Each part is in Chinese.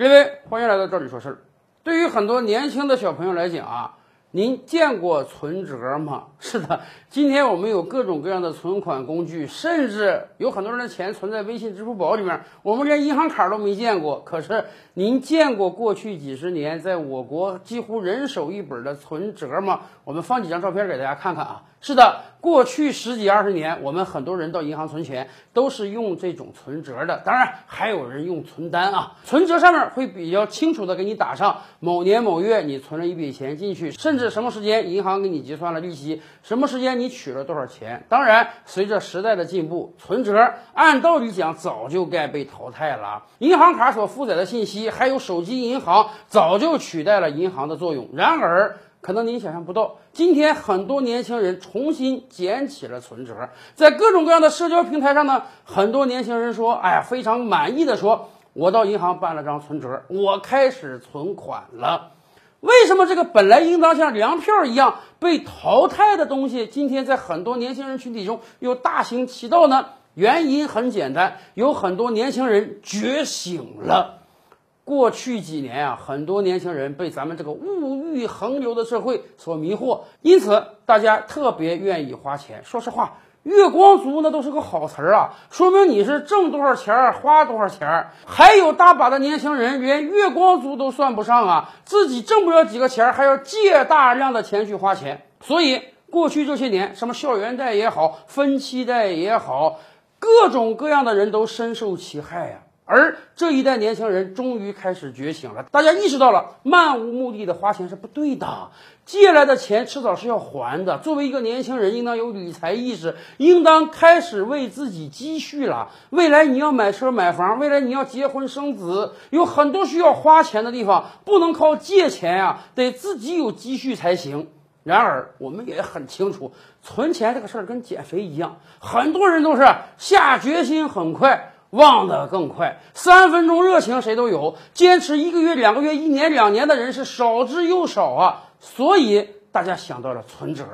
各位，欢迎来到这里说事儿。对于很多年轻的小朋友来讲啊，您见过存折吗？是的，今天我们有各种各样的存款工具，甚至有很多人的钱存在微信、支付宝里面，我们连银行卡都没见过。可是您见过过去几十年在我国几乎人手一本的存折吗？我们放几张照片给大家看看啊。是的，过去十几二十年，我们很多人到银行存钱都是用这种存折的，当然还有人用存单啊。存折上面会比较清楚的给你打上某年某月你存了一笔钱进去，甚至什么时间银行给你结算了利息，什么时间你取了多少钱。当然，随着时代的进步，存折按道理讲早就该被淘汰了。银行卡所负载的信息，还有手机银行早就取代了银行的作用。然而，可能您想象不到，今天很多年轻人重新捡起了存折，在各种各样的社交平台上呢，很多年轻人说，非常满意的说，我到银行办了张存折，我开始存款了。为什么这个本来应当像粮票一样被淘汰的东西，今天在很多年轻人群体中又大行其道呢？原因很简单，有很多年轻人觉醒了。过去几年啊，很多年轻人被咱们这个物欲横流的社会所迷惑，因此大家特别愿意花钱。说实话，月光族那都是个好词儿啊，说明你是挣多少钱花多少钱。还有大把的年轻人连月光族都算不上啊，自己挣不了几个钱还要借大量的钱去花钱。所以过去这些年，什么校园贷也好，分期贷也好，各种各样的人都深受其害啊。而这一代年轻人终于开始觉醒了，大家意识到了漫无目的的花钱是不对的，借来的钱迟早是要还的。作为一个年轻人，应当有理财意识，应当开始为自己积蓄了。未来你要买车买房，未来你要结婚生子，有很多需要花钱的地方，不能靠借钱啊，得自己有积蓄才行。然而，我们也很清楚，存钱这个事儿跟减肥一样，很多人都是下决心很快，忘得更快，3分钟热情谁都有，坚持1个月、2个月、1年、2年的人是少之又少啊。所以大家想到了存折。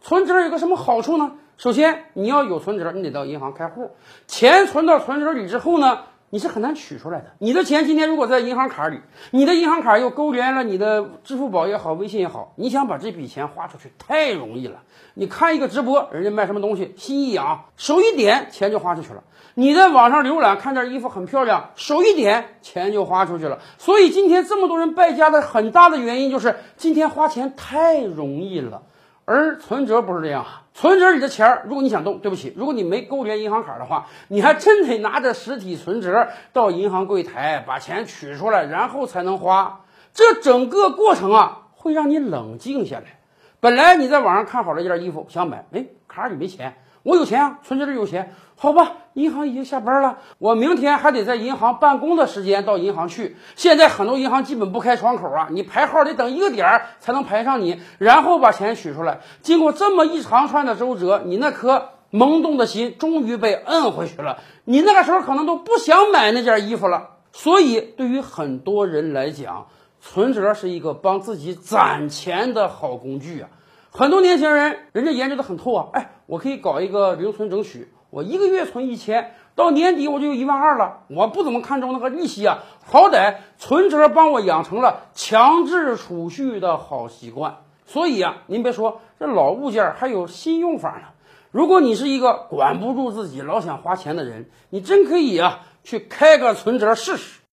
存折有个什么好处呢？首先，你要有存折，你得到银行开户，钱存到存折里之后呢，你是很难取出来的。你的钱今天如果在银行卡里，你的银行卡又勾连了你的支付宝也好，微信也好，你想把这笔钱花出去太容易了。你看一个直播，人家卖什么东西，心一痒，手一点，钱就花出去了。你在网上浏览，看件衣服很漂亮，手一点，钱就花出去了。所以今天这么多人败家的很大的原因就是今天花钱太容易了。而存折不是这样，存折里的钱如果你想动，对不起，如果你没勾连银行卡的话，你还真得拿着实体存折到银行柜台把钱取出来，然后才能花。这整个过程啊，会让你冷静下来。本来你在网上看好了一件衣服想买，卡里没钱，我有钱啊，存折里有钱，好吧，银行已经下班了，我明天还得在银行办公的时间到银行去。现在很多银行基本不开窗口啊，你排号得等1个点才能排上你，然后把钱取出来。经过这么一长串的周折，你那颗萌动的心终于被摁回去了，你那个时候可能都不想买那件衣服了。所以对于很多人来讲，存折是一个帮自己攒钱的好工具啊。很多年轻人，人家研究的很透啊，我可以搞一个零存整取，我1个月存1000，到年底我就有12000了。我不怎么看重那个利息啊，好歹存折帮我养成了强制储蓄的好习惯。所以啊，您别说，这老物件还有新用法呢。如果你是一个管不住自己老想花钱的人，你真可以啊去开个存折试试。